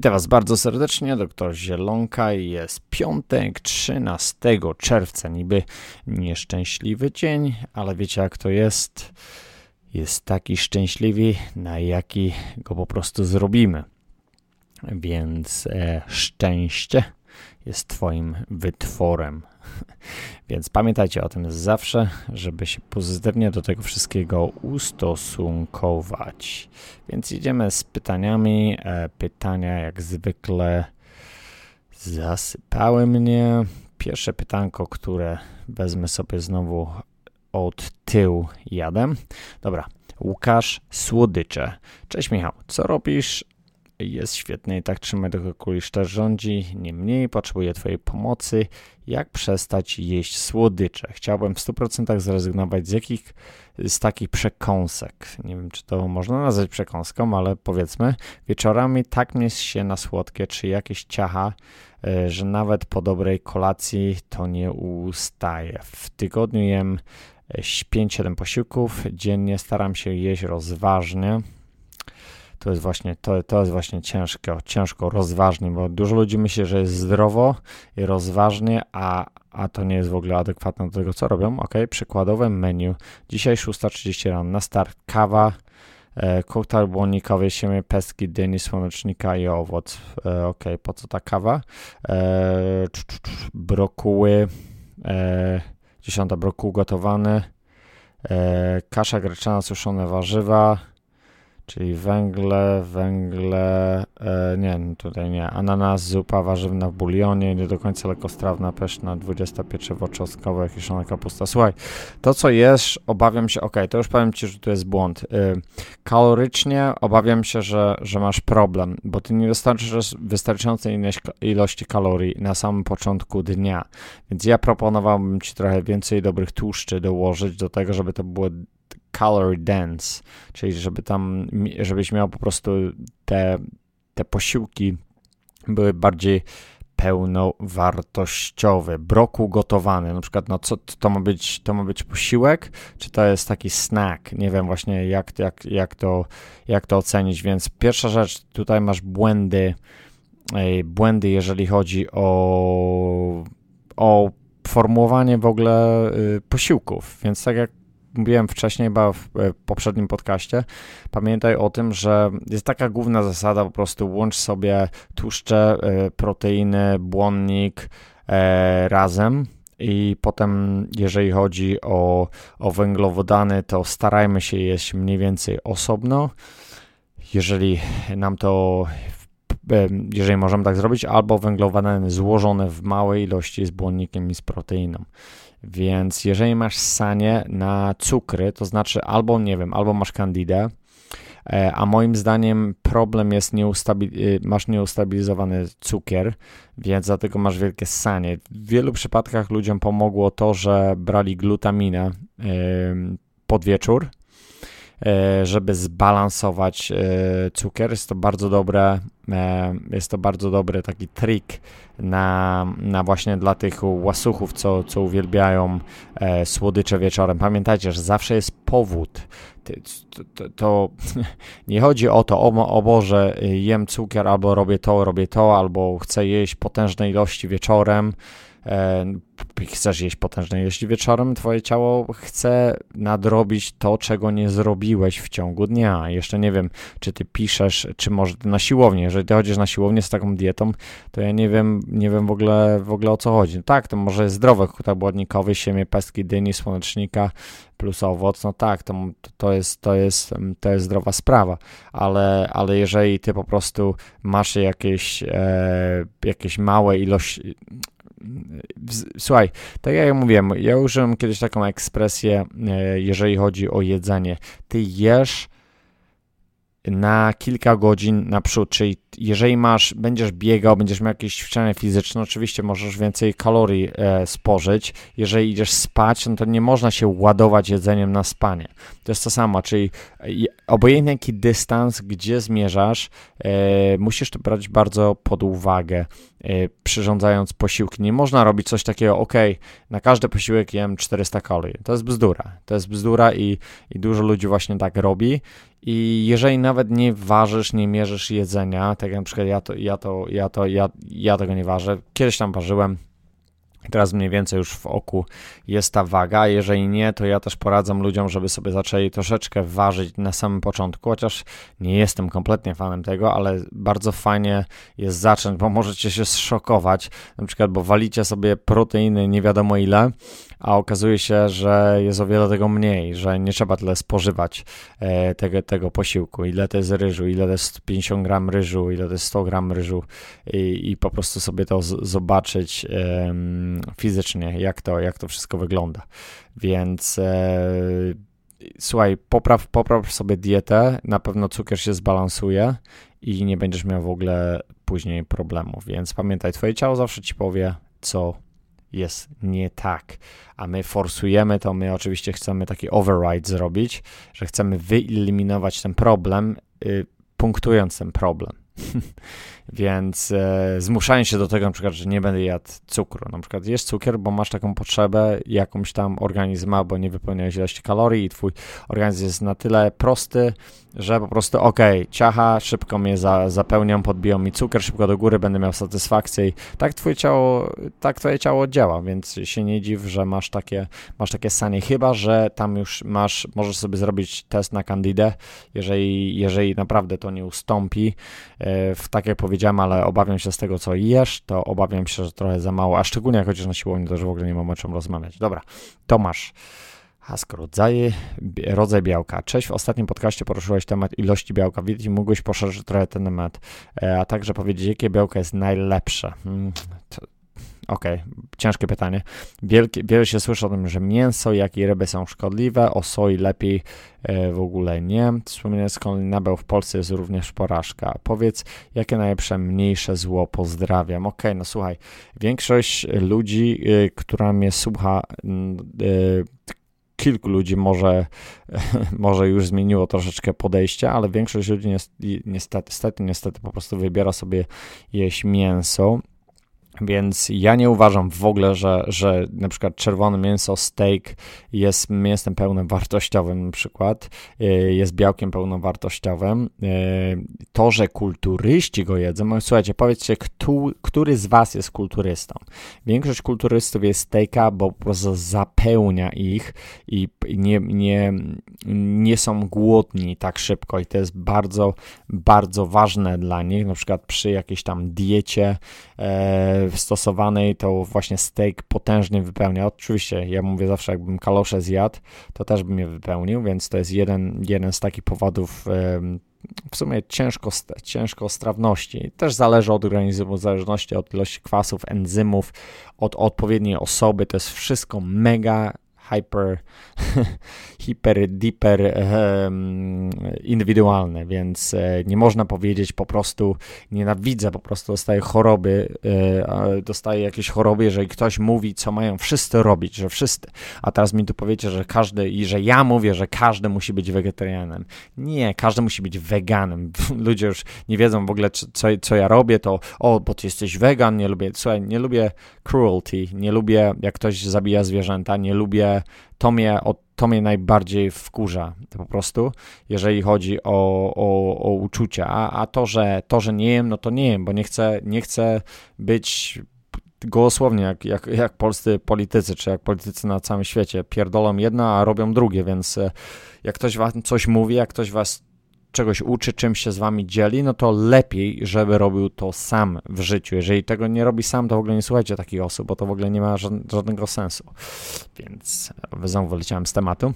Witam Was bardzo serdecznie, doktor Zielonka. Jest piątek, 13 czerwca, niby nieszczęśliwy dzień, ale wiecie jak to jest? Jest taki szczęśliwy, na jaki go po prostu zrobimy. Więc szczęście jest Twoim wytworem. Więc pamiętajcie o tym zawsze, żeby się pozytywnie do tego wszystkiego ustosunkować. Więc idziemy z pytaniami. Pytania jak zwykle zasypały mnie. Pierwsze pytanko, które wezmę sobie znowu od tyłu jadę. Dobra, Łukasz Słodycze. Cześć Michał, co robisz? Jest świetny i tak trzymaj, dokąd też rządzi. Niemniej potrzebuję Twojej pomocy. Jak przestać jeść słodycze? Chciałbym w 100% zrezygnować z takich przekąsek. Nie wiem, czy to można nazwać przekąską, ale powiedzmy, wieczorami tak mnie się na słodkie czy jakieś ciacha, że nawet po dobrej kolacji to nie ustaje. W tygodniu jem 5-7 posiłków. Dziennie staram się jeść rozważnie. To jest właśnie ciężko, rozważnie, bo dużo ludzi myśli, że jest zdrowo i rozważnie, a to nie jest w ogóle adekwatne do tego, co robią. Ok, przykładowe menu. Dzisiaj 6:30 rano na start kawa, koktajl błonnikowy, siemię, pestki, dyni, słonecznika i owoc. Ok, po co ta kawa? Brokuły, 10 brokuł gotowany, kasza gryczana, suszone warzywa, czyli węgle, ananas, zupa warzywna w bulionie, nie do końca lekostrawna, pyszna, 20 pieczywo czosnkowe, kiszona kapusta. Słuchaj, to co jesz, obawiam się, to już powiem Ci, że tu jest błąd. Kalorycznie obawiam się, że masz problem, bo Ty nie dostarczysz wystarczającej ilości kalorii na samym początku dnia, więc ja proponowałbym Ci trochę więcej dobrych tłuszczy dołożyć do tego, żeby to było calorie dense, czyli żebyś miał po prostu te posiłki były bardziej pełnowartościowe. Brokuł gotowany, na przykład, co to ma być posiłek, czy to jest taki snack? Nie wiem właśnie jak to ocenić, więc pierwsza rzecz, tutaj masz błędy, jeżeli chodzi o formułowanie w ogóle posiłków, więc tak jak mówiłem wcześniej, chyba w poprzednim podcaście, pamiętaj o tym, że jest taka główna zasada, po prostu łącz sobie tłuszcze, proteiny, błonnik razem i potem jeżeli chodzi o węglowodany, to starajmy się jeść mniej więcej osobno, jeżeli możemy tak zrobić, albo węglowodany złożone w małej ilości z błonnikiem i z proteiną. Więc jeżeli masz ssanie na cukry, to znaczy albo masz kandidę, a moim zdaniem problem jest, masz nieustabilizowany cukier, więc dlatego masz wielkie ssanie. W wielu przypadkach ludziom pomogło to, że brali glutaminę pod wieczór, żeby zbalansować cukier. Jest to bardzo dobry taki trik na właśnie dla tych łasuchów, co uwielbiają słodycze wieczorem. Pamiętajcie, że zawsze jest powód. To nie chodzi o to, o Boże, jem cukier, albo robię to, albo chcę jeść potężne ilości wieczorem. Chcesz jeść potężne, jeśli wieczorem twoje ciało chce nadrobić to, czego nie zrobiłeś w ciągu dnia. Jeszcze nie wiem, czy ty piszesz, czy może na siłownię. Jeżeli ty chodzisz na siłownię z taką dietą, to ja nie wiem w ogóle o co chodzi. Tak, to może jest zdrowe, koktajl błonnikowy, siemię, pestki, dyni, słonecznika plus owoc. No tak, to jest zdrowa sprawa, ale jeżeli ty po prostu masz jakieś małe ilości. Słuchaj, tak jak mówiłem, ja użyłem kiedyś taką ekspresję, jeżeli chodzi o jedzenie. Ty jesz na kilka godzin naprzód, czyli jeżeli będziesz biegał, będziesz miał jakieś ćwiczenie fizyczne, oczywiście możesz więcej kalorii spożyć. Jeżeli idziesz spać, no to nie można się ładować jedzeniem na spanie. To jest to samo, czyli obojętnie jaki dystans, gdzie zmierzasz, musisz to brać bardzo pod uwagę, przyrządzając posiłki. Nie można robić coś takiego, na każdy posiłek jem 400 kalorii. To jest bzdura i dużo ludzi właśnie tak robi I jeżeli nawet nie ważysz, nie mierzysz jedzenia, tak jak na przykład ja tego nie ważę, kiedyś tam ważyłem, teraz mniej więcej już w oku jest ta waga, jeżeli nie, to ja też poradzam ludziom, żeby sobie zaczęli troszeczkę ważyć na samym początku, chociaż nie jestem kompletnie fanem tego, ale bardzo fajnie jest zacząć, bo możecie się zszokować, na przykład, bo walicie sobie proteiny nie wiadomo ile, a okazuje się, że jest o wiele tego mniej, że nie trzeba tyle spożywać tego posiłku, ile to jest ryżu, ile to jest 50 gram ryżu, ile to jest 100 gram ryżu i po prostu sobie to zobaczyć fizycznie, jak to wszystko wygląda, więc słuchaj, popraw sobie dietę, na pewno cukier się zbalansuje i nie będziesz miał w ogóle później problemów, więc pamiętaj, twoje ciało zawsze ci powie, co jest nie tak, a my forsujemy to, my oczywiście chcemy taki override zrobić, że chcemy wyeliminować ten problem, punktując ten problem. Więc zmuszają się do tego na przykład, że nie będę jadł cukru. Na przykład jesz cukier, bo masz taką potrzebę, jakąś tam organizm ma, bo nie wypełniałeś ilości kalorii i twój organizm jest na tyle prosty, że po prostu ciacha, szybko mnie zapełnią, podbiją mi cukier, szybko do góry, będę miał satysfakcję i tak twoje ciało działa, więc się nie dziw, że masz takie sanie, chyba że tam już możesz sobie zrobić test na kandidę, jeżeli naprawdę to nie ustąpi, tak jak powiedziałem, ale obawiam się z tego, co jesz, to obawiam się, że trochę za mało, a szczególnie jak chodzisz na siłownię, to już w ogóle nie mam o czym rozmawiać. Dobra, Tomasz Hasko, rodzaj białka. Cześć, w ostatnim podcaście poruszyłeś temat ilości białka w diecie i mógłbyś poszerzyć trochę ten temat, a także powiedzieć, jakie białko jest najlepsze. Ciężkie pytanie. Wiele się słyszy o tym, że mięso, jak i ryby są szkodliwe, o soi lepiej w ogóle nie. Wspomnienie z kolei nabeł w Polsce jest również porażka. Powiedz, jakie najlepsze mniejsze zło? Pozdrawiam. Słuchaj, większość ludzi, która mnie słucha, kilku ludzi może już zmieniło troszeczkę podejście, ale większość ludzi niestety po prostu wybiera sobie jeść mięso. Więc ja nie uważam w ogóle, że na przykład czerwone mięso, steak jest mięsem pełnowartościowym, na przykład jest białkiem pełnowartościowym. To, że kulturyści go jedzą, słuchajcie, powiedzcie, który z was jest kulturystą? Większość kulturystów jest steaka, bo po prostu zapełnia ich i nie są głodni tak szybko i to jest bardzo, bardzo ważne dla nich, na przykład przy jakiejś tam diecie stosowanej, to właśnie steak potężnie wypełnia. Oczywiście, ja mówię zawsze, jakbym kalosze zjadł, to też bym je wypełnił, więc to jest jeden z takich powodów w sumie ciężkostrawności. Też zależy od organizmu, w zależności od ilości kwasów, enzymów, od odpowiedniej osoby, to jest wszystko mega hiper, diper indywidualne, więc nie można powiedzieć po prostu nienawidzę, po prostu dostaję choroby, dostaję jakieś choroby, jeżeli ktoś mówi, co mają wszyscy robić, że wszyscy, a teraz mi tu powiecie, że każdy i że ja mówię, że każdy musi być wegetarianem. Nie, każdy musi być weganem. Ludzie już nie wiedzą w ogóle, co ja robię, to bo ty jesteś wegan, nie lubię, słuchaj, nie lubię cruelty, nie lubię, jak ktoś zabija zwierzęta, nie lubię. To mnie najbardziej wkurza po prostu, jeżeli chodzi o uczucia, a to, że nie jem, no to nie jem, bo nie chcę być gołosłownie jak polscy politycy, czy jak politycy na całym świecie, pierdolą jedno, a robią drugie, więc jak ktoś wam coś mówi, jak ktoś was czegoś uczy, czym się z wami dzieli, no to lepiej, żeby robił to sam w życiu. Jeżeli tego nie robi sam, to w ogóle nie słuchajcie takich osób, bo to w ogóle nie ma żadnego sensu. Więc znowu wyleciałem z tematu.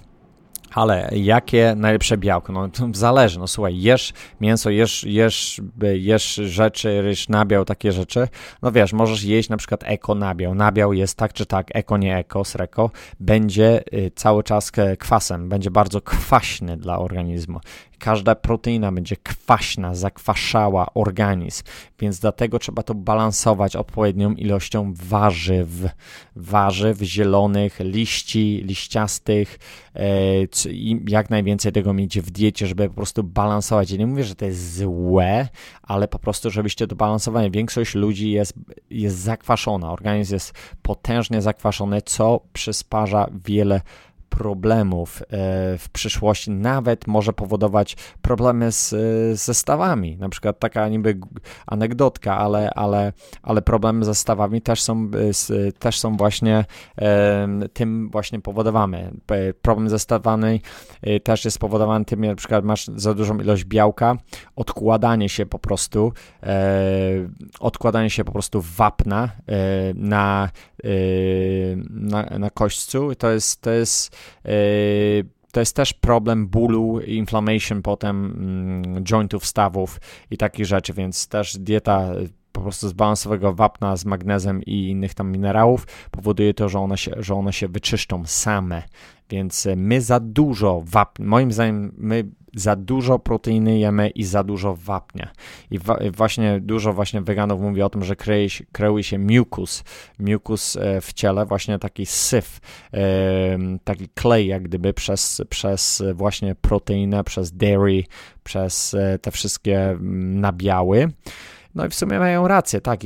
Ale jakie najlepsze białko? No to zależy, no słuchaj, jesz mięso, jesz rzeczy, ryż, nabiał, takie rzeczy, no wiesz, możesz jeść na przykład eko-nabiał, nabiał jest tak czy tak, eko nie eko, sreko, będzie cały czas kwasem, będzie bardzo kwaśny dla organizmu. Każda proteina będzie kwaśna, zakwaszała organizm, więc dlatego trzeba to balansować odpowiednią ilością warzyw zielonych, liści, liściastych, i jak najwięcej tego mieć w diecie, żeby po prostu balansować. Ja nie mówię, że to jest złe, ale po prostu żebyście to balansowali. Większość ludzi jest zakwaszona, organizm jest potężnie zakwaszony, co przysparza wiele problemów w przyszłości, nawet może powodować problemy z zestawami. Na przykład taka niby anegdotka, ale problemy z zestawami też są właśnie tym właśnie powodowany. Problem zestawany też jest powodowany tym, że na przykład masz za dużą ilość białka, odkładanie się po prostu wapna na kośćcu. To jest też problem bólu, inflammation potem jointów, stawów i takich rzeczy, więc też dieta po prostu z balansowego wapna, z magnezem i innych tam minerałów powoduje to, że one się wyczyszczą same. Więc my za dużo wapnia, moim zdaniem my za dużo proteiny jemy i za dużo wapnia. I właśnie dużo właśnie weganów mówi o tym, że kreuje się mucus w ciele, właśnie taki syf, taki klej jak gdyby przez właśnie proteinę, przez dairy, przez te wszystkie nabiały. No i w sumie mają rację, tak,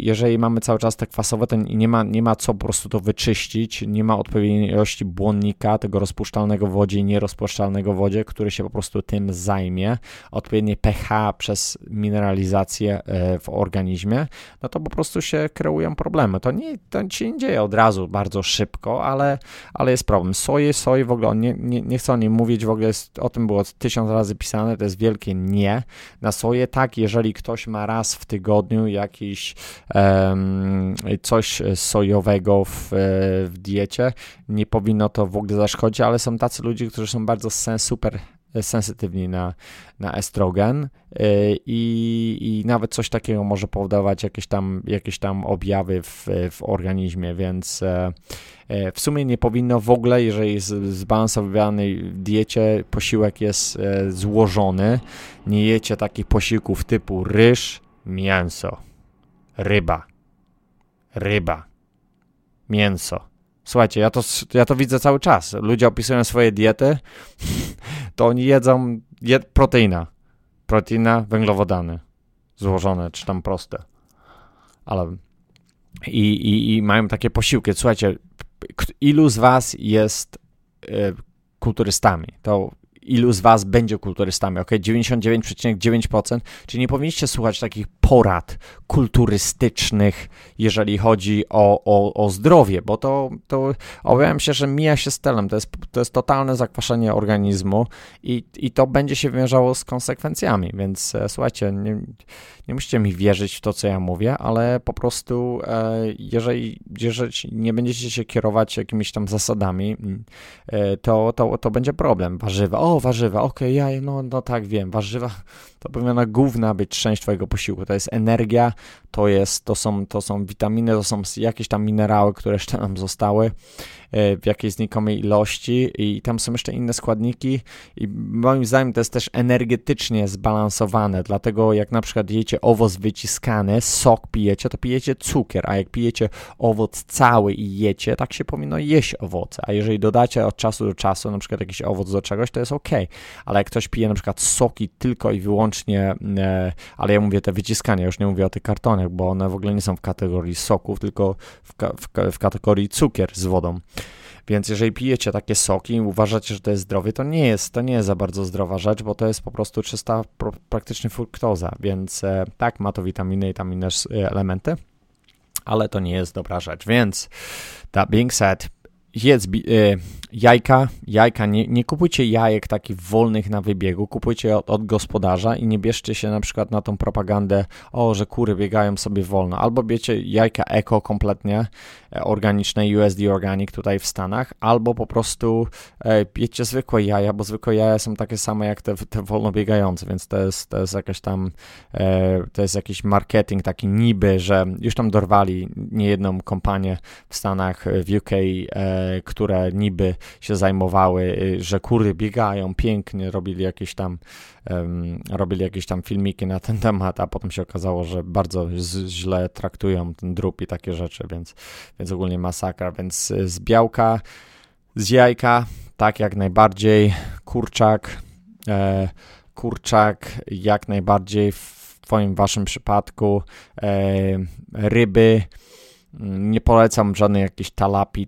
jeżeli mamy cały czas te kwasowe, to nie ma co po prostu to wyczyścić, nie ma odpowiedniej ilości błonnika, tego rozpuszczalnego w wodzie i nierozpuszczalnego w wodzie, który się po prostu tym zajmie, odpowiednie pH przez mineralizację w organizmie, no to po prostu się kreują problemy. To się nie dzieje od razu bardzo szybko, ale jest problem. Soje w ogóle, nie chcę o nim mówić, w ogóle jest, o tym było 1000 razy pisane, to jest wielkie nie. Na soję tak, jeżeli ktoś ma raz w tygodniu jakiś coś sojowego w diecie. Nie powinno to w ogóle zaszkodzić, ale są tacy ludzie, którzy są bardzo super sensytywni na estrogen i nawet coś takiego może powodować jakieś tam objawy w organizmie, więc w sumie nie powinno w ogóle, jeżeli zbalansowanej w diecie posiłek jest złożony, nie jecie takich posiłków typu ryż, mięso, ryba, mięso. Słuchajcie, ja to widzę cały czas. Ludzie opisują swoje diety, to oni jedzą proteina, węglowodany, złożone czy tam proste. Ale i mają takie posiłki. Słuchajcie, ilu z was jest kulturystami? To ilu z was będzie kulturystami, ok? 99,9%, czyli nie powinniście słuchać takich porad kulturystycznych, jeżeli chodzi o zdrowie, bo to obawiam się, że mija się z celem, to jest totalne zakwaszenie organizmu i to będzie się wiązało z konsekwencjami, więc słuchajcie, nie musicie mi wierzyć w to, co ja mówię, ale po prostu jeżeli nie będziecie się kierować jakimiś tam zasadami, to będzie problem. Warzywa, okej, ja no tak wiem, warzywa to powinna główna być część twojego posiłku, to jest energia, to są witaminy, to są jakieś tam minerały, które jeszcze nam zostały w jakiejś znikomej ilości i tam są jeszcze inne składniki i moim zdaniem to jest też energetycznie zbalansowane, dlatego jak na przykład jecie owoc wyciskany, sok pijecie, to pijecie cukier, a jak pijecie owoc cały i jecie, tak się powinno jeść owoce, a jeżeli dodacie od czasu do czasu na przykład jakiś owoc do czegoś, to jest ok, ale jak ktoś pije na przykład soki tylko i wyłącznie, ale ja mówię te wyciskania, już nie mówię o tych kartonach, bo one w ogóle nie są w kategorii soków, tylko w kategorii cukier z wodą. Więc jeżeli pijecie takie soki i uważacie, że to jest zdrowie, to nie jest za bardzo zdrowa rzecz, bo to jest po prostu czysta praktycznie fruktoza, więc tak, ma to witaminy i tam inne elementy, ale to nie jest dobra rzecz, więc that being said, jedz jajka, nie kupujcie jajek takich wolnych na wybiegu, kupujcie od gospodarza i nie bierzcie się na przykład na tą propagandę, że kury biegają sobie wolno, albo bierzcie jajka eko kompletnie, organiczne, USDA Organic tutaj w Stanach, albo po prostu bierzcie zwykłe jaja, bo zwykłe jaja są takie same jak te wolno biegające, więc to jest jakaś tam, to jest jakiś marketing taki niby, że już tam dorwali niejedną kompanię w Stanach, w UK, które niby się zajmowały, że kury biegają pięknie, robili jakieś tam filmiki na ten temat, a potem się okazało, że bardzo źle traktują ten drób i takie rzeczy, więc ogólnie masakra, więc z białka, z jajka, tak jak najbardziej, kurczak jak najbardziej w waszym przypadku, ryby, Nie polecam żadnych jakichś talapii,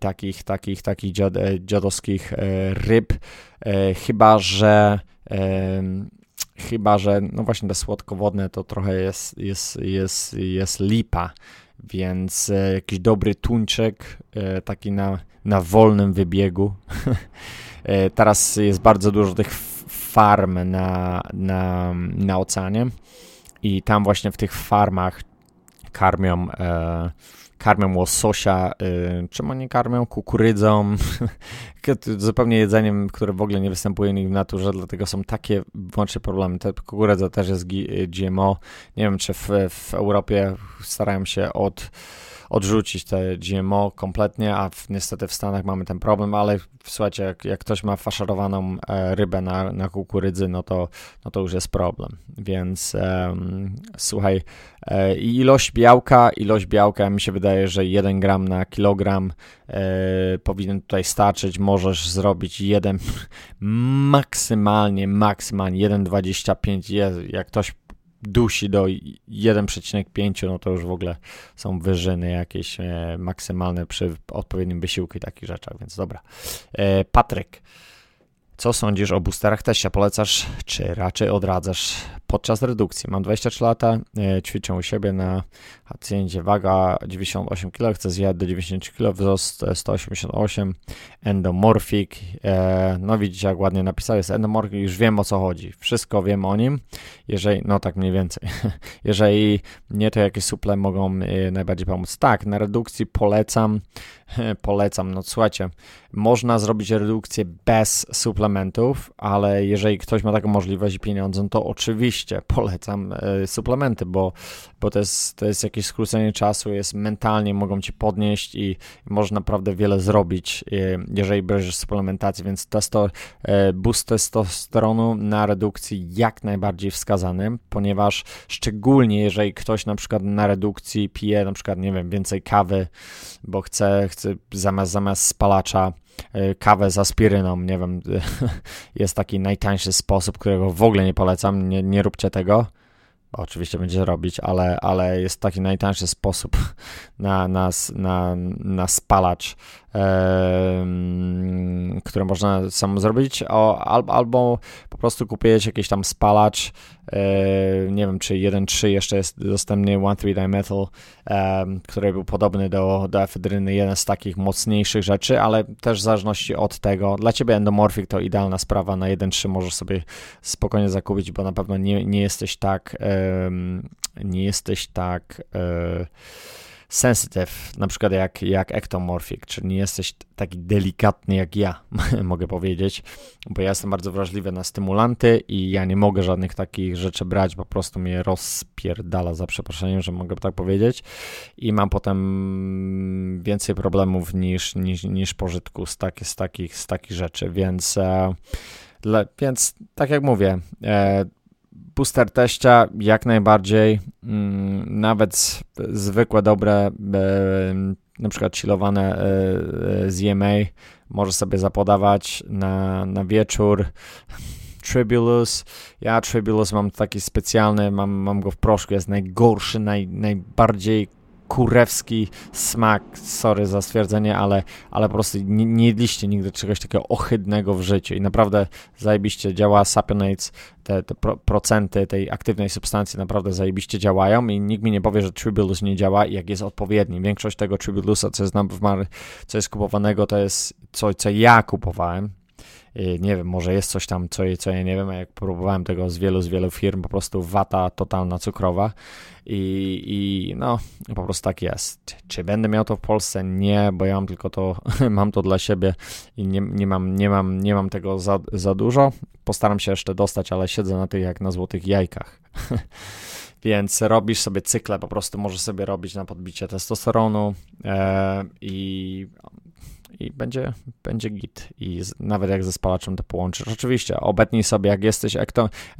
takich dziadowskich ryb, chyba że no właśnie te słodkowodne to trochę jest lipa, więc jakiś dobry tuńczyk, taki na wolnym wybiegu. Teraz jest bardzo dużo tych farm na oceanie i tam właśnie w tych farmach karmią łososia, czym oni karmią? Kukurydzą, zupełnie jedzeniem, które w ogóle nie występuje w naturze, dlatego są takie wyłącznie problemy. Te kukurydza też jest GMO, nie wiem czy w Europie starają się odrzucić te GMO kompletnie, a niestety w Stanach mamy ten problem, ale słuchajcie, jak ktoś ma faszerowaną rybę na kukurydzy, no to już jest problem, więc słuchaj, ilość białka, mi się wydaje, że 1 gram na kilogram powinien tutaj starczyć. Możesz zrobić jeden, maksymalnie 1,25, jak ktoś dusi do 1,5, no to już w ogóle są wyżyny jakieś maksymalne przy odpowiednim wysiłku i takich rzeczach, więc dobra. Patryk, co sądzisz o boosterach? Też się polecasz, czy raczej odradzasz podczas redukcji? Mam 23 lata, ćwiczę u siebie na pacjencie, waga 98 kg, chcę zjadać do 90 kg, wzrost 188, endomorfik, no widzicie jak ładnie napisał, jest endomorfik, już wiem o co chodzi, wszystko wiem o nim, jeżeli, no tak mniej więcej, jeżeli nie, to jakieś suple mogą najbardziej pomóc. Tak, na redukcji polecam, no słuchajcie, można zrobić redukcję bez suplementów, ale jeżeli ktoś ma taką możliwość i pieniądze, no to oczywiście polecam suplementy, bo to jest jakieś skrócenie czasu, jest mentalnie, mogą Cię podnieść i można naprawdę wiele zrobić, jeżeli bierzesz suplementację, więc boost testosteronu na redukcji jak najbardziej wskazany, ponieważ szczególnie jeżeli ktoś na przykład na redukcji pije na przykład, nie wiem, więcej kawy, bo chce zamiast spalacza kawę z aspiryną, nie wiem, jest taki najtańszy sposób, którego w ogóle nie polecam, nie róbcie tego, oczywiście będziecie robić, ale jest taki najtańszy sposób na spalacz, które można sam zrobić, albo po prostu kupujecie jakiś tam spalacz, nie wiem czy 1.3 jeszcze jest dostępny, 1,3-dimethyl, który był podobny do efedryny, jeden z takich mocniejszych rzeczy, ale też w zależności od tego, dla Ciebie endomorfik to idealna sprawa, na 1.3 możesz sobie spokojnie zakupić, bo na pewno nie jesteś tak sensitive, na przykład jak ektomorfik, czyli nie jesteś taki delikatny jak ja, mogę powiedzieć, bo ja jestem bardzo wrażliwy na stymulanty i ja nie mogę żadnych takich rzeczy brać, po prostu mnie rozpierdala, za przeproszeniem, że mogę tak powiedzieć, i mam potem więcej problemów niż pożytku z takich rzeczy, więc tak jak mówię, booster teścia jak najbardziej, nawet zwykłe, dobre, na przykład chillowane ZMA możesz sobie zapodawać na wieczór. Tribulus, ja Tribulus mam taki specjalny, mam go w proszku, jest najgorszy, najbardziej kurewski smak, sorry za stwierdzenie, ale po prostu nie jedliście nigdy czegoś takiego ohydnego w życiu i naprawdę zajebiście działa. Saponates, te procenty tej aktywnej substancji naprawdę zajebiście działają i nikt mi nie powie, że Tribulus nie działa, jak jest odpowiedni. Większość tego Tribulusa, co jest kupowanego, to jest coś, co ja kupowałem. Nie wiem, może jest coś tam, co ja nie wiem, a jak próbowałem tego z wielu firm, po prostu wata totalna cukrowa i no, po prostu tak jest. Czy będę miał to w Polsce? Nie, bo ja mam tylko to, mam to dla siebie i nie mam tego za dużo. Postaram się jeszcze dostać, ale siedzę na tych jak na złotych jajkach. Więc robisz sobie cykle, po prostu możesz sobie robić na podbicie testosteronu i będzie git. I nawet jak ze spalaczem to połączysz. Oczywiście, obetnij sobie, jak jesteś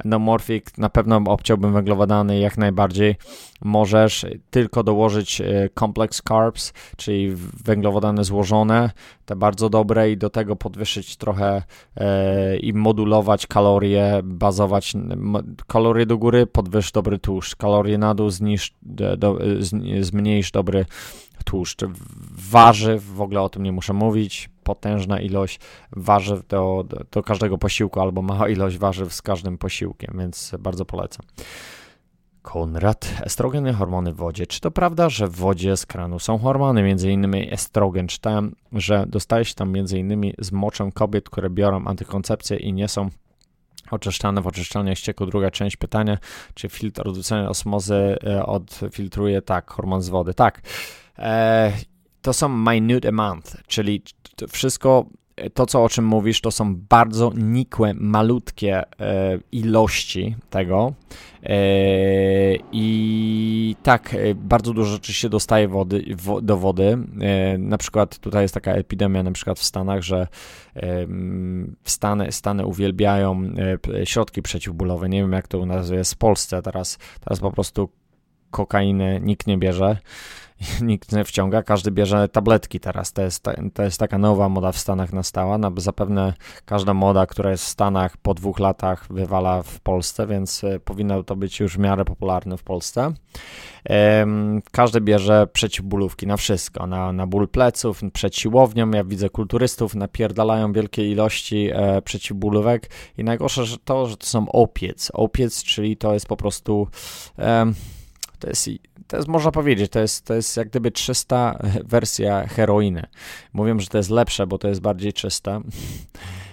endomorfik, na pewno obciąłbym węglowodany jak najbardziej. Możesz tylko dołożyć complex carbs, czyli węglowodany złożone, te bardzo dobre, i do tego podwyższyć trochę i modulować kalorie, bazować kalorie do góry, podwyższ dobry tłuszcz, kalorie na dół, zmniejsz dobry tłuszcz, warzyw, w ogóle o tym nie muszę mówić, potężna ilość warzyw do każdego posiłku, albo mała ilość warzyw z każdym posiłkiem, więc bardzo polecam. Konrad, estrogeny, hormony w wodzie. Czy to prawda, że w wodzie z kranu są hormony, m.in. estrogen? Czytałem, że dostaje się tam m.in. z moczem kobiet, które biorą antykoncepcję i nie są oczyszczane w oczyszczalniach ścieku. Druga część pytania, czy filtr odwrócenia osmozy odfiltruje, tak, hormon z wody? Tak. To są minute amount, czyli wszystko to, co o czym mówisz, to są bardzo nikłe, malutkie ilości tego i tak, bardzo dużo rzeczy się dostaje do wody. Na przykład tutaj jest taka epidemia na przykład w Stanach, że Stany uwielbiają środki przeciwbólowe. Nie wiem, jak to u nas jest w Polsce. Teraz po prostu kokainy nikt nie bierze. Nikt nie wciąga, każdy bierze tabletki teraz. To jest taka nowa moda w Stanach nastała. Zapewne każda moda, która jest w Stanach po 2 latach wywala w Polsce, więc powinno to być już w miarę popularne w Polsce. Każdy bierze przeciwbólówki na wszystko, na ból pleców, przed siłownią. Ja widzę kulturystów, napierdalają wielkie ilości przeciwbólówek i najgorsze że to są opiec. Opiec, czyli to jest po prostu... To jest, można powiedzieć, to jest jak gdyby czysta wersja heroiny. Mówią, że to jest lepsze, bo to jest bardziej czyste,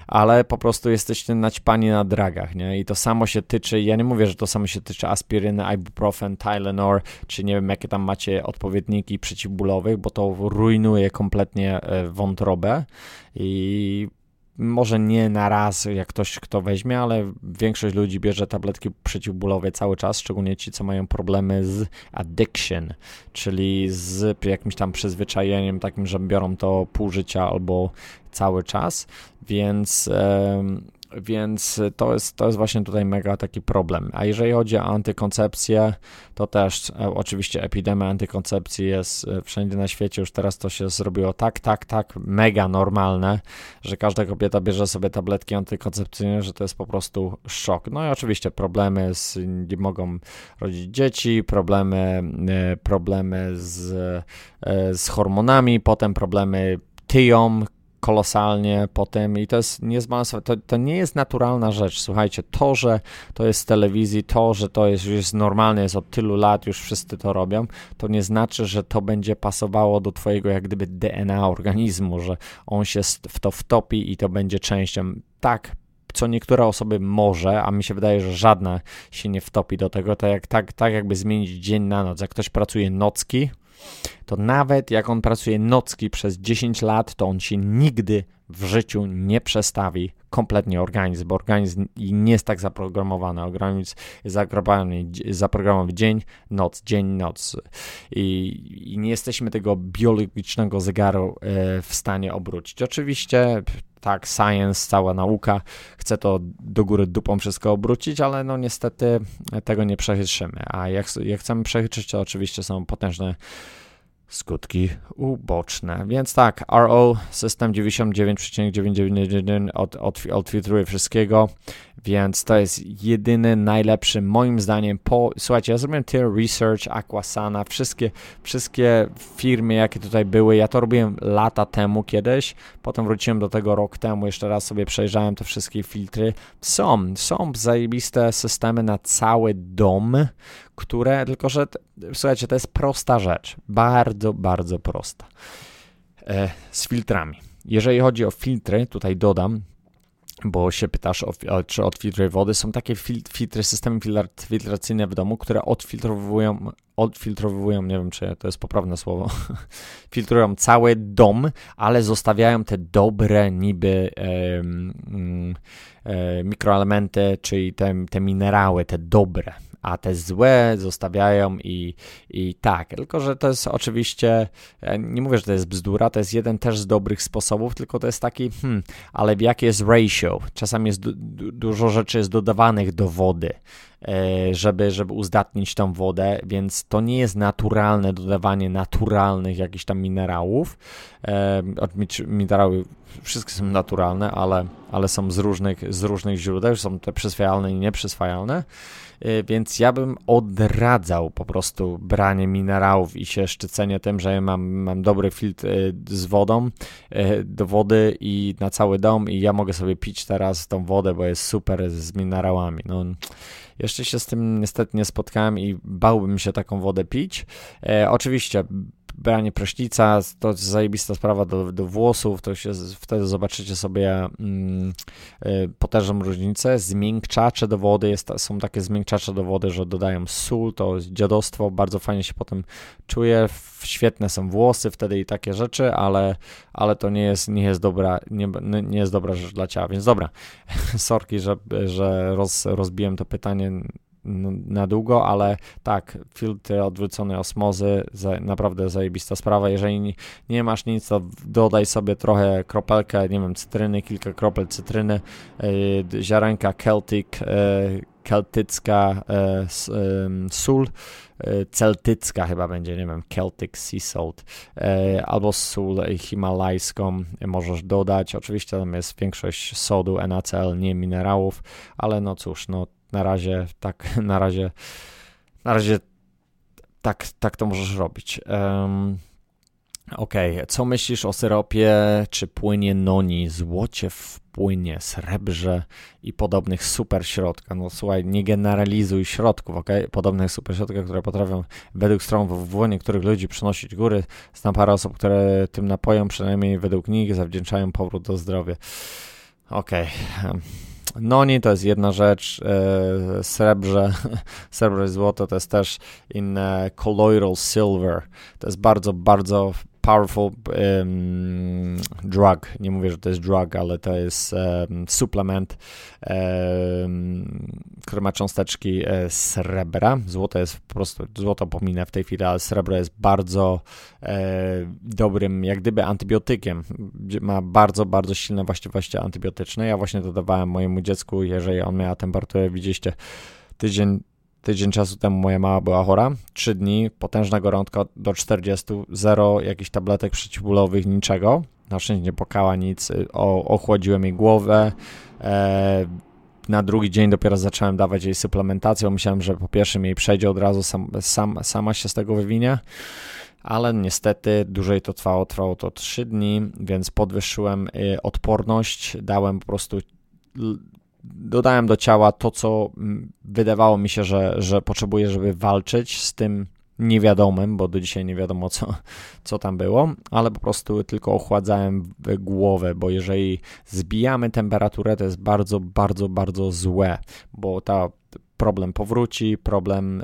ale po prostu jesteście naćpani na dragach, nie? I to samo się tyczy, ja nie mówię, że to samo się tyczy aspiryny, ibuprofen, Tylenol, czy nie wiem, jakie tam macie odpowiedniki przeciwbólowych, bo to rujnuje kompletnie wątrobę i... Może nie na raz, jak ktoś kto weźmie, ale większość ludzi bierze tabletki przeciwbólowe cały czas, szczególnie ci, co mają problemy z addiction, czyli z jakimś tam przyzwyczajeniem takim, że biorą to pół życia albo cały czas, więc to jest właśnie tutaj mega taki problem. A jeżeli chodzi o antykoncepcję, to też oczywiście epidemia antykoncepcji jest wszędzie na świecie, już teraz to się zrobiło tak mega normalne, że każda kobieta bierze sobie tabletki antykoncepcyjne, że to jest po prostu szok. No i oczywiście problemy z, nie mogą rodzić dzieci, problemy z hormonami, potem problemy tyją, kolosalnie po tym i to jest niezbalansowane, to nie jest naturalna rzecz, słuchajcie, to, że to jest z telewizji, to, że to jest już normalne, jest od tylu lat, już wszyscy to robią, to nie znaczy, że to będzie pasowało do twojego jak gdyby DNA organizmu, że on się w to wtopi i to będzie częścią, tak, co niektóre osoby może, a mi się wydaje, że żadna się nie wtopi do tego, tak jakby zmienić dzień na noc, jak ktoś pracuje nocki, to nawet jak on pracuje nocki przez 10 lat, to on się nigdy w życiu nie przestawi kompletnie organizm, bo organizm nie jest tak zaprogramowany. Organizm jest zaprogramowany dzień, noc i nie jesteśmy tego biologicznego zegaru w stanie obrócić. Oczywiście tak, science, cała nauka chce to do góry dupą wszystko obrócić, ale no niestety tego nie przechytrzymy, a jak chcemy przechytrzyć, to oczywiście są potężne skutki uboczne. Więc tak, RO system 99,99 odfiltruje wszystkiego, więc to jest jedyny, najlepszy, moim zdaniem, słuchajcie, ja zrobiłem tier research, Aquasana, wszystkie firmy, jakie tutaj były, ja to robiłem lata temu kiedyś, potem wróciłem do tego rok temu, jeszcze raz sobie przejrzałem te wszystkie filtry. Są zajebiste systemy na cały dom, które, tylko że, słuchajcie, to jest prosta rzecz, bardzo, bardzo prosta, z filtrami. Jeżeli chodzi o filtry, tutaj dodam, bo się pytasz, czy odfiltruje wody, są takie filtry, systemy filtracyjne w domu, które odfiltrowują, nie wiem, czy to jest poprawne słowo, filtrują cały dom, ale zostawiają te dobre niby mikroelementy, czyli te minerały, te dobre, a te złe zostawiają i tak, tylko że to jest oczywiście, nie mówię, że to jest bzdura, to jest jeden też z dobrych sposobów, tylko to jest taki, ale jakie jest ratio, czasami jest dużo rzeczy jest dodawanych do wody, żeby uzdatnić tą wodę, więc to nie jest naturalne dodawanie naturalnych jakichś tam minerałów. Minerały wszystkie są naturalne, ale są z różnych źródeł, są te przyswajalne i nieprzyswajalne więc ja bym odradzał po prostu branie minerałów i się szczycenie tym, że mam dobry filtr z wodą do wody i na cały dom i ja mogę sobie pić teraz tą wodę, bo jest super z minerałami. No, jeszcze się z tym niestety nie spotkałem i bałbym się taką wodę pić. Oczywiście branie prysznica to jest zajebista sprawa do włosów, to się wtedy zobaczycie sobie potężną różnicę. Zmiękczacze do wody, są takie zmiękczacze do wody, że dodają sól, to jest dziadostwo, bardzo fajnie się potem czuje, świetne są włosy wtedy i takie rzeczy, ale to nie jest dobra rzecz dla ciała, więc dobra, sorki, że rozbiłem to pytanie na długo, ale tak, filtr odwróconej osmozy, naprawdę zajebista sprawa. Jeżeli nie masz nic, to dodaj sobie trochę kropelkę, nie wiem, cytryny, kilka kropel cytryny, ziarenka keltycka sól, celtycka chyba będzie, nie wiem, Celtic Sea Salt, albo sól himalajską możesz dodać. Oczywiście tam jest większość sodu, NaCl, nie minerałów, ale no cóż, no na razie tak to możesz robić. Okej. Co myślisz o syropie czy płynie noni, złocie w płynie, srebrze i podobnych super środkach? No słuchaj, nie generalizuj środków, okej? Podobnych super środkach, które potrafią według stron w niektórych ludzi przynosić góry. Znam parę osób, które tym napojem, przynajmniej według nich, zawdzięczają powrót do zdrowia. Okej. Noni to jest jedna rzecz, srebro i złoto to jest też inne, colloidal silver, to jest bardzo, bardzo powerful drug, nie mówię, że to jest drug, ale to jest suplement, który ma cząsteczki srebra. Złoto jest po prostu, złoto pominę w tej chwili, ale srebro jest bardzo dobrym, jak gdyby antybiotykiem, ma bardzo, bardzo silne właściwości antybiotyczne. Ja właśnie dodawałem mojemu dziecku, jeżeli on miał temperaturę, widzieliście, Tydzień czasu temu moja mała była chora, 3 dni, potężna gorączka do 40, zero jakichś tabletek przeciwbólowych, niczego, na szczęście nie płakała nic, ochłodziłem jej głowę, na drugi dzień dopiero zacząłem dawać jej suplementację, myślałem, że po pierwszym jej przejdzie od razu, sama się z tego wywinie, ale niestety dłużej to trwało to 3 dni, więc podwyższyłem odporność, dałem po prostu... Dodałem do ciała to, co wydawało mi się, że potrzebuję, żeby walczyć z tym niewiadomym, bo do dzisiaj nie wiadomo, co tam było, ale po prostu tylko ochładzałem głowę, bo jeżeli zbijamy temperaturę, to jest bardzo, bardzo, bardzo złe, bo problem powróci, problem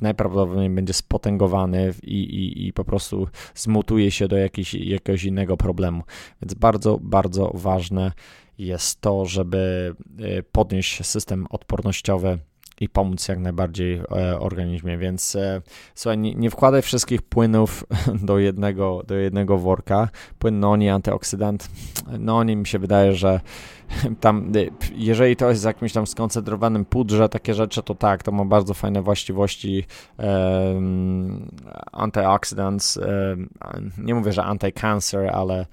najprawdopodobniej będzie spotęgowany i po prostu zmutuje się do jakiegoś innego problemu, więc bardzo, bardzo ważne jest to, żeby podnieść system odpornościowy i pomóc jak najbardziej organizmie, więc słuchaj, nie wkładaj wszystkich płynów do jednego worka. Płyn noni, antyoksydant, noni, mi się wydaje, że tam, jeżeli to jest z jakimś tam skoncentrowanym pudrze, takie rzeczy, to tak, to ma bardzo fajne właściwości, antyoxydants, nie mówię, że anti-cancer, ale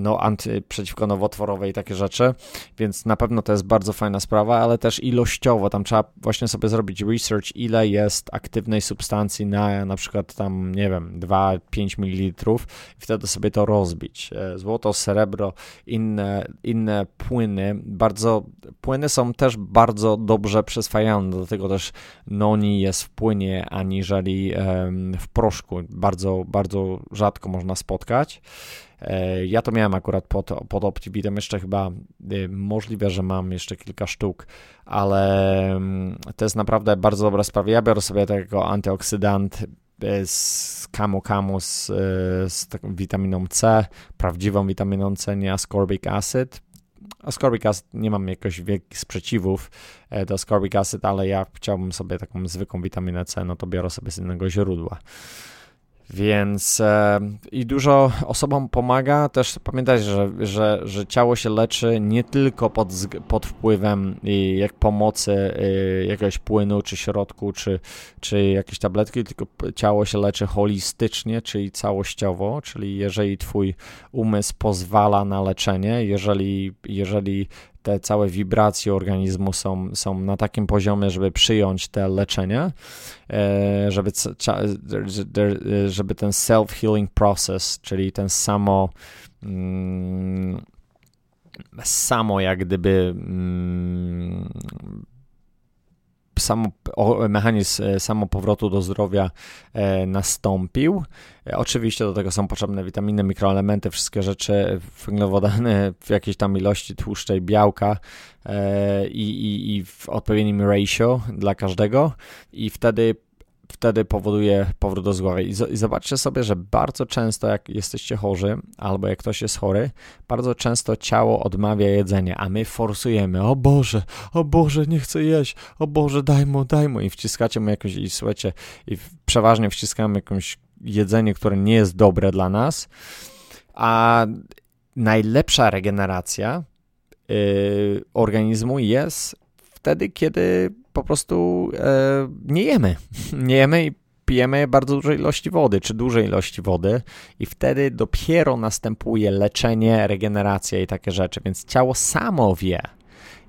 no, przeciwko nowotworowej i takie rzeczy, więc na pewno to jest bardzo fajna sprawa, ale też ilościowo, tam trzeba właśnie sobie zrobić research, ile jest aktywnej substancji na przykład tam, nie wiem, 2-5 ml i wtedy sobie to rozbić. Złoto, srebro, inne płyny, płyny są też bardzo dobrze przyswajalne, dlatego też noni jest w płynie, aniżeli w proszku, bardzo, bardzo rzadko można spotkać. Ja to miałem akurat pod OptiBitem, jeszcze chyba możliwe, że mam jeszcze kilka sztuk, ale to jest naprawdę bardzo dobra sprawa. Ja biorę sobie takiego antyoksydant z camu camu z taką witaminą C, prawdziwą witaminą C, nie ascorbic acid. Ascorbic acid, nie mam jakoś wielkich sprzeciwów do ascorbic acid, ale ja chciałbym sobie taką zwykłą witaminę C, no to biorę sobie z innego źródła. Więc i dużo osobom pomaga, też pamiętajcie, że ciało się leczy nie tylko pod wpływem jak pomocy jakiegoś płynu, czy środku, czy jakiejś tabletki, tylko ciało się leczy holistycznie, czyli całościowo, czyli jeżeli twój umysł pozwala na leczenie, jeżeli te całe wibracje organizmu są na takim poziomie, żeby przyjąć te leczenia, żeby ten self-healing process, czyli ten mechanizm samopowrotu do zdrowia nastąpił. Oczywiście do tego są potrzebne witaminy, mikroelementy, wszystkie rzeczy, węglowodany w jakiejś tam ilości, tłuszcze i białka i w odpowiednim ratio dla każdego i wtedy powoduje powrót do zdrowia. I zobaczcie sobie, że bardzo często jak jesteście chorzy albo jak ktoś jest chory, bardzo często ciało odmawia jedzenia, a my forsujemy. O Boże, nie chcę jeść, o Boże, daj mu. I wciskacie mu jakąś, i słuchajcie, i przeważnie wciskamy jakieś jedzenie, które nie jest dobre dla nas. A najlepsza regeneracja organizmu jest wtedy, kiedy po prostu nie jemy i pijemy bardzo dużej ilości wody, czy dużej ilości wody i wtedy dopiero następuje leczenie, regeneracja i takie rzeczy, więc ciało samo wie.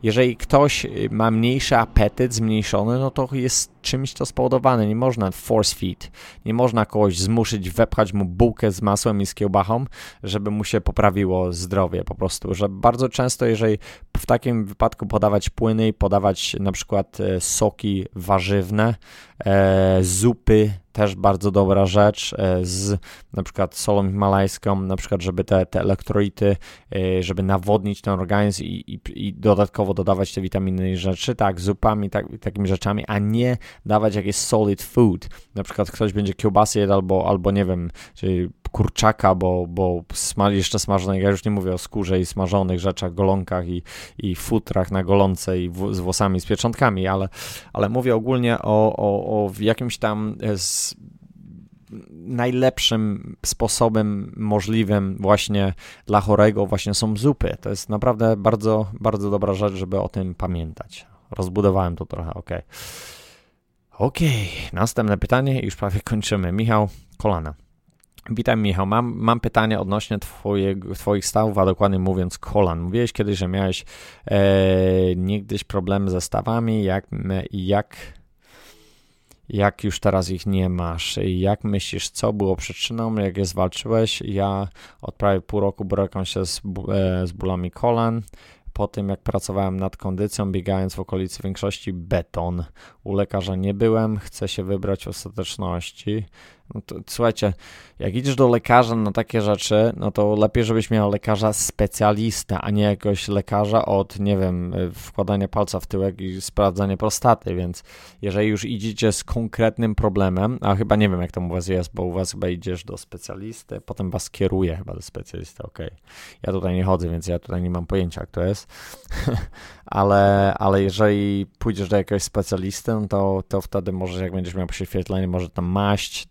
Jeżeli ktoś ma mniejszy apetyt, zmniejszony, no to jest czymś to spowodowane. Nie można force feed, nie można kogoś zmuszyć, wepchać mu bułkę z masłem i z kiełbachą, żeby mu się poprawiło zdrowie po prostu. Że bardzo często, jeżeli w takim wypadku podawać płyny i podawać na przykład soki warzywne, zupy, też bardzo dobra rzecz z na przykład solą himalajską, na przykład żeby te elektrolity, żeby nawodnić ten organizm i dodatkowo dodawać te witaminy i rzeczy, tak, zupami, tak, takimi rzeczami, a nie dawać jakieś solid food. Na przykład ktoś będzie kiełbasy jadł albo nie wiem, czyli kurczaka, bo jeszcze smażonego, ja już nie mówię o skórze i smażonych rzeczach, golonkach i futrach na golonce i z włosami, z pieczątkami, ale mówię ogólnie o jakimś tam najlepszym sposobem możliwym właśnie dla chorego właśnie są zupy. To jest naprawdę bardzo, bardzo dobra rzecz, żeby o tym pamiętać. Rozbudowałem to trochę, Okej, następne pytanie i już prawie kończymy. Michał, kolana. Witam Michał, mam pytanie odnośnie Twoich stawów, a dokładnie mówiąc kolan. Mówiłeś kiedyś, że miałeś niegdyś problemy ze stawami, jak już teraz ich nie masz. Jak myślisz, co było przyczyną, jak je zwalczyłeś? Ja od prawie pół roku borykam się z bólami kolan. Po tym, jak pracowałem nad kondycją, biegając w okolicy większości beton. U lekarza nie byłem, chcę się wybrać w ostateczności. No to, słuchajcie, jak idziesz do lekarza na takie rzeczy, no to lepiej, żebyś miał lekarza specjalista, a nie jakiegoś lekarza od, nie wiem, wkładania palca w tyłek i sprawdzania prostaty, więc jeżeli już idziecie z konkretnym problemem, a chyba nie wiem, jak to u was jest, bo u was chyba idziesz do specjalisty, potem was kieruje chyba do specjalisty, okej. Ja tutaj nie chodzę, więc ja tutaj nie mam pojęcia, jak to jest, ale jeżeli pójdziesz do jakiegoś specjalisty, no to wtedy możesz, jak będziesz miał prześwietlenie, może tam maść,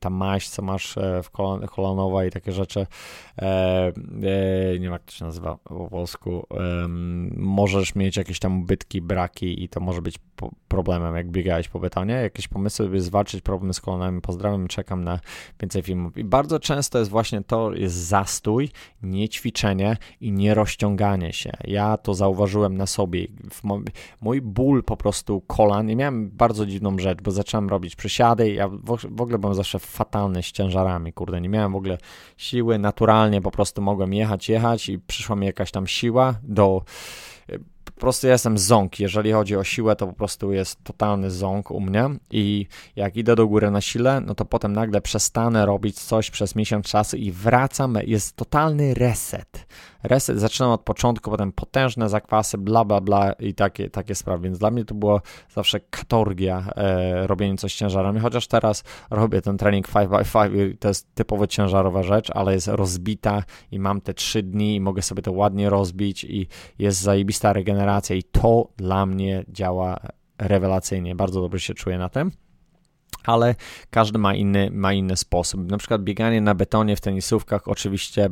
ta maść, co masz w kolanowa i takie rzeczy, nie wiem jak to się nazywa po polsku, możesz mieć jakieś tam ubytki, braki i to może być problemem, jak biegałeś po betonie. Jakieś pomysły, by zwalczyć problem z kolanami? Pozdrawiam, czekam na więcej filmów. I bardzo często jest właśnie to, jest zastój, niećwiczenie i nierozciąganie się. Ja to zauważyłem na sobie. Mój ból po prostu kolan, i miałem bardzo dziwną rzecz, bo zacząłem robić przysiady i ja w ogóle byłem zawsze fatalny z ciężarami, kurde, nie miałem w ogóle siły, naturalnie po prostu mogłem jechać i przyszła mi jakaś tam siła po prostu ja jestem ząk, jeżeli chodzi o siłę, to po prostu jest totalny ząk u mnie i jak idę do góry na sile, no to potem nagle przestanę robić coś przez miesiąc czasu i wracam, jest totalny reset. Zaczynam od początku, potem potężne zakwasy, bla, bla, bla i takie sprawy, więc dla mnie to było zawsze katorgia robienie coś z ciężarami, chociaż teraz robię ten trening 5x5 i to jest typowo ciężarowa rzecz, ale jest rozbita i mam te 3 dni i mogę sobie to ładnie rozbić i jest zajebista regeneracja i to dla mnie działa rewelacyjnie, bardzo dobrze się czuję na tym. ale każdy ma inny sposób. Na przykład bieganie na betonie w tenisówkach oczywiście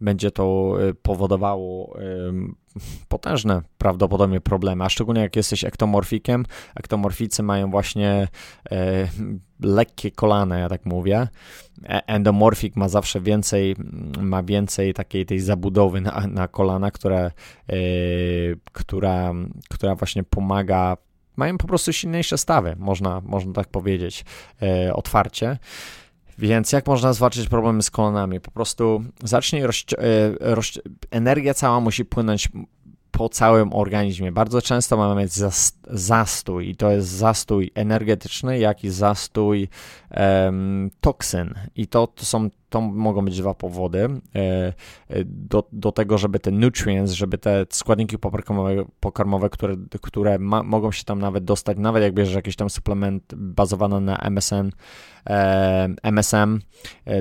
będzie to powodowało potężne prawdopodobnie problemy, a szczególnie jak jesteś ektomorfikiem. Ektomorficy mają właśnie lekkie kolana, ja tak mówię. Endomorfik ma zawsze więcej takiej tej zabudowy na kolana, która właśnie pomaga. Mają po prostu silniejsze stawy, można tak powiedzieć otwarcie. Więc jak można zwalczyć problemy z kolanami? Po prostu zacznij, energia cała musi płynąć po całym organizmie. Bardzo często mamy mieć zastój i to jest zastój energetyczny, jak i zastój toksyn. I to mogą być dwa powody do tego, żeby te nutrients, żeby te składniki pokarmowe, które mogą się tam nawet dostać, nawet jak bierzesz jakiś tam suplement bazowany na MSM,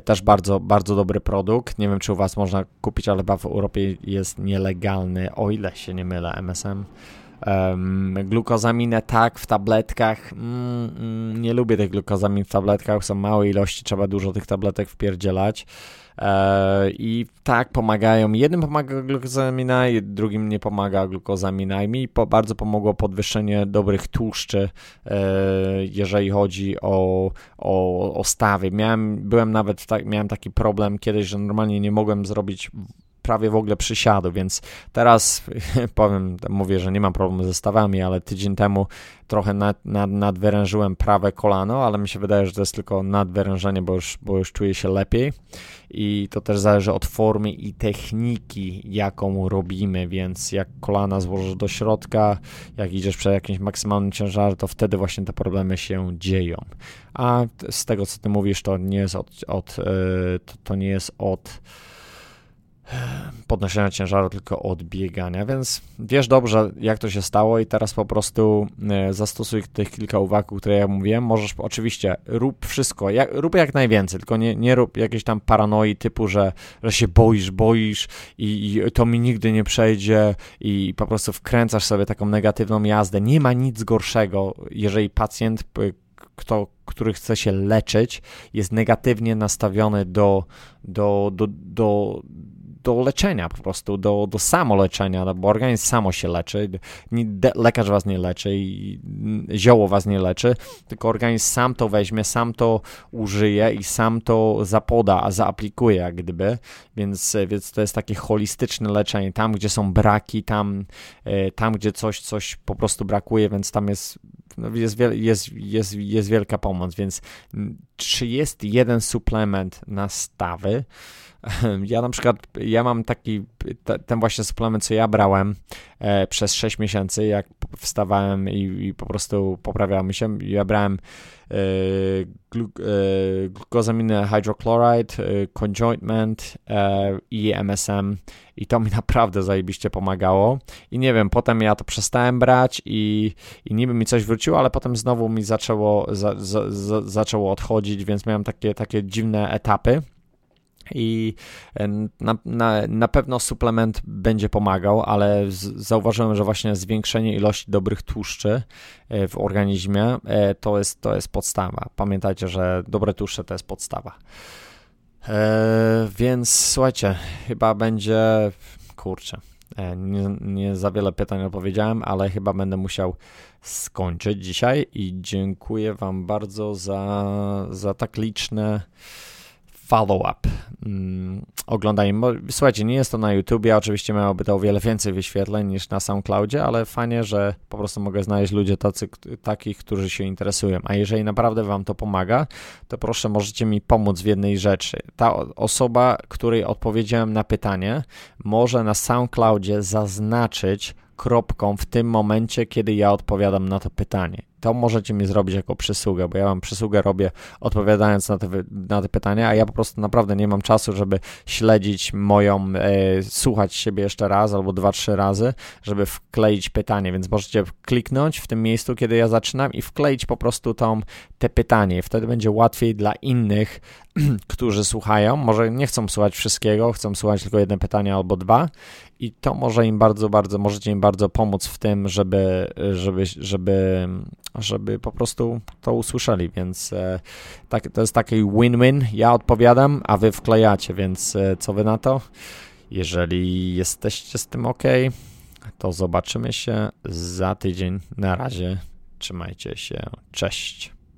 też bardzo, bardzo dobry produkt. Nie wiem, czy u was można kupić, ale chyba w Europie jest nielegalny, o ile się nie mylę, MSM. Glukozaminę tak w tabletkach, nie lubię tych glukozamin w tabletkach, są małe ilości, trzeba dużo tych tabletek wpierdzielać i tak pomagają, jednym pomaga glukozamina, drugim nie pomaga glukozamina i mi bardzo pomogło podwyższenie dobrych tłuszczy, jeżeli chodzi o stawy. Miałem taki problem kiedyś, że normalnie nie mogłem zrobić prawie w ogóle przysiadu, więc teraz mówię, że nie mam problemu ze stawami, ale tydzień temu trochę nadwyrężyłem prawe kolano, ale mi się wydaje, że to jest tylko nadwyrężenie, bo już czuję się lepiej i to też zależy od formy i techniki, jaką robimy, więc jak kolana złożysz do środka, jak idziesz przed jakimś maksymalnym ciężarem, to wtedy właśnie te problemy się dzieją. A z tego, co ty mówisz, to nie jest od podnoszenia ciężaru, tylko od biegania, więc wiesz dobrze, jak to się stało i teraz po prostu zastosuj tych kilka uwag, które ja mówiłem. Możesz oczywiście, rób wszystko, rób jak najwięcej, tylko nie rób jakiejś tam paranoi typu, że się boisz i to mi nigdy nie przejdzie i po prostu wkręcasz sobie taką negatywną jazdę. Nie ma nic gorszego, jeżeli pacjent, który chce się leczyć, jest negatywnie nastawiony do leczenia po prostu, do samoleczenia, no bo organizm samo się leczy, lekarz was nie leczy i zioło was nie leczy, tylko organizm sam to weźmie, sam to użyje i sam to zapoda, a zaaplikuje jak gdyby, więc to jest takie holistyczne leczenie, tam gdzie są braki, tam gdzie coś po prostu brakuje, więc tam jest wielka pomoc, więc czy jest jeden suplement na stawy? Ja na przykład, mam taki, ten właśnie suplement, co ja brałem przez 6 miesięcy, jak wstawałem i po prostu poprawiało mi się, ja brałem glukozaminę hydrochloride, conjointment i MSM i to mi naprawdę zajebiście pomagało i nie wiem, potem ja to przestałem brać i niby mi coś wróciło, ale potem znowu mi zaczęło odchodzić, więc miałem takie dziwne etapy. I na pewno suplement będzie pomagał, ale zauważyłem, że właśnie zwiększenie ilości dobrych tłuszczy w organizmie to jest podstawa. Pamiętajcie, że dobre tłuszcze to jest podstawa. Więc słuchajcie, chyba będzie... Kurczę, nie za wiele pytań odpowiedziałem, ale chyba będę musiał skończyć dzisiaj i dziękuję wam bardzo za tak liczne... follow-up. Oglądaj. Słuchajcie, nie jest to na YouTubie, oczywiście miałoby to o wiele więcej wyświetleń niż na SoundCloudzie, ale fajnie, że po prostu mogę znaleźć ludzi takich, którzy się interesują. A jeżeli naprawdę wam to pomaga, to proszę, możecie mi pomóc w jednej rzeczy. Ta osoba, której odpowiedziałem na pytanie, może na SoundCloudzie zaznaczyć kropką w tym momencie, kiedy ja odpowiadam na to pytanie. To możecie mi zrobić jako przysługę, bo ja wam przysługę robię odpowiadając na te pytania, a ja po prostu naprawdę nie mam czasu, żeby śledzić słuchać siebie jeszcze raz albo 2-3 razy, żeby wkleić pytanie, więc możecie kliknąć w tym miejscu, kiedy ja zaczynam i wkleić po prostu te pytanie. Wtedy będzie łatwiej dla innych, którzy słuchają, może nie chcą słuchać wszystkiego, chcą słuchać tylko jedno pytanie albo dwa i to może im bardzo, bardzo, możecie im bardzo pomóc w tym, żeby żeby po prostu to usłyszeli, więc tak, to jest taki win-win, ja odpowiadam, a wy wklejacie, więc co wy na to? Jeżeli jesteście z tym ok, to zobaczymy się za tydzień. Na razie trzymajcie się, cześć.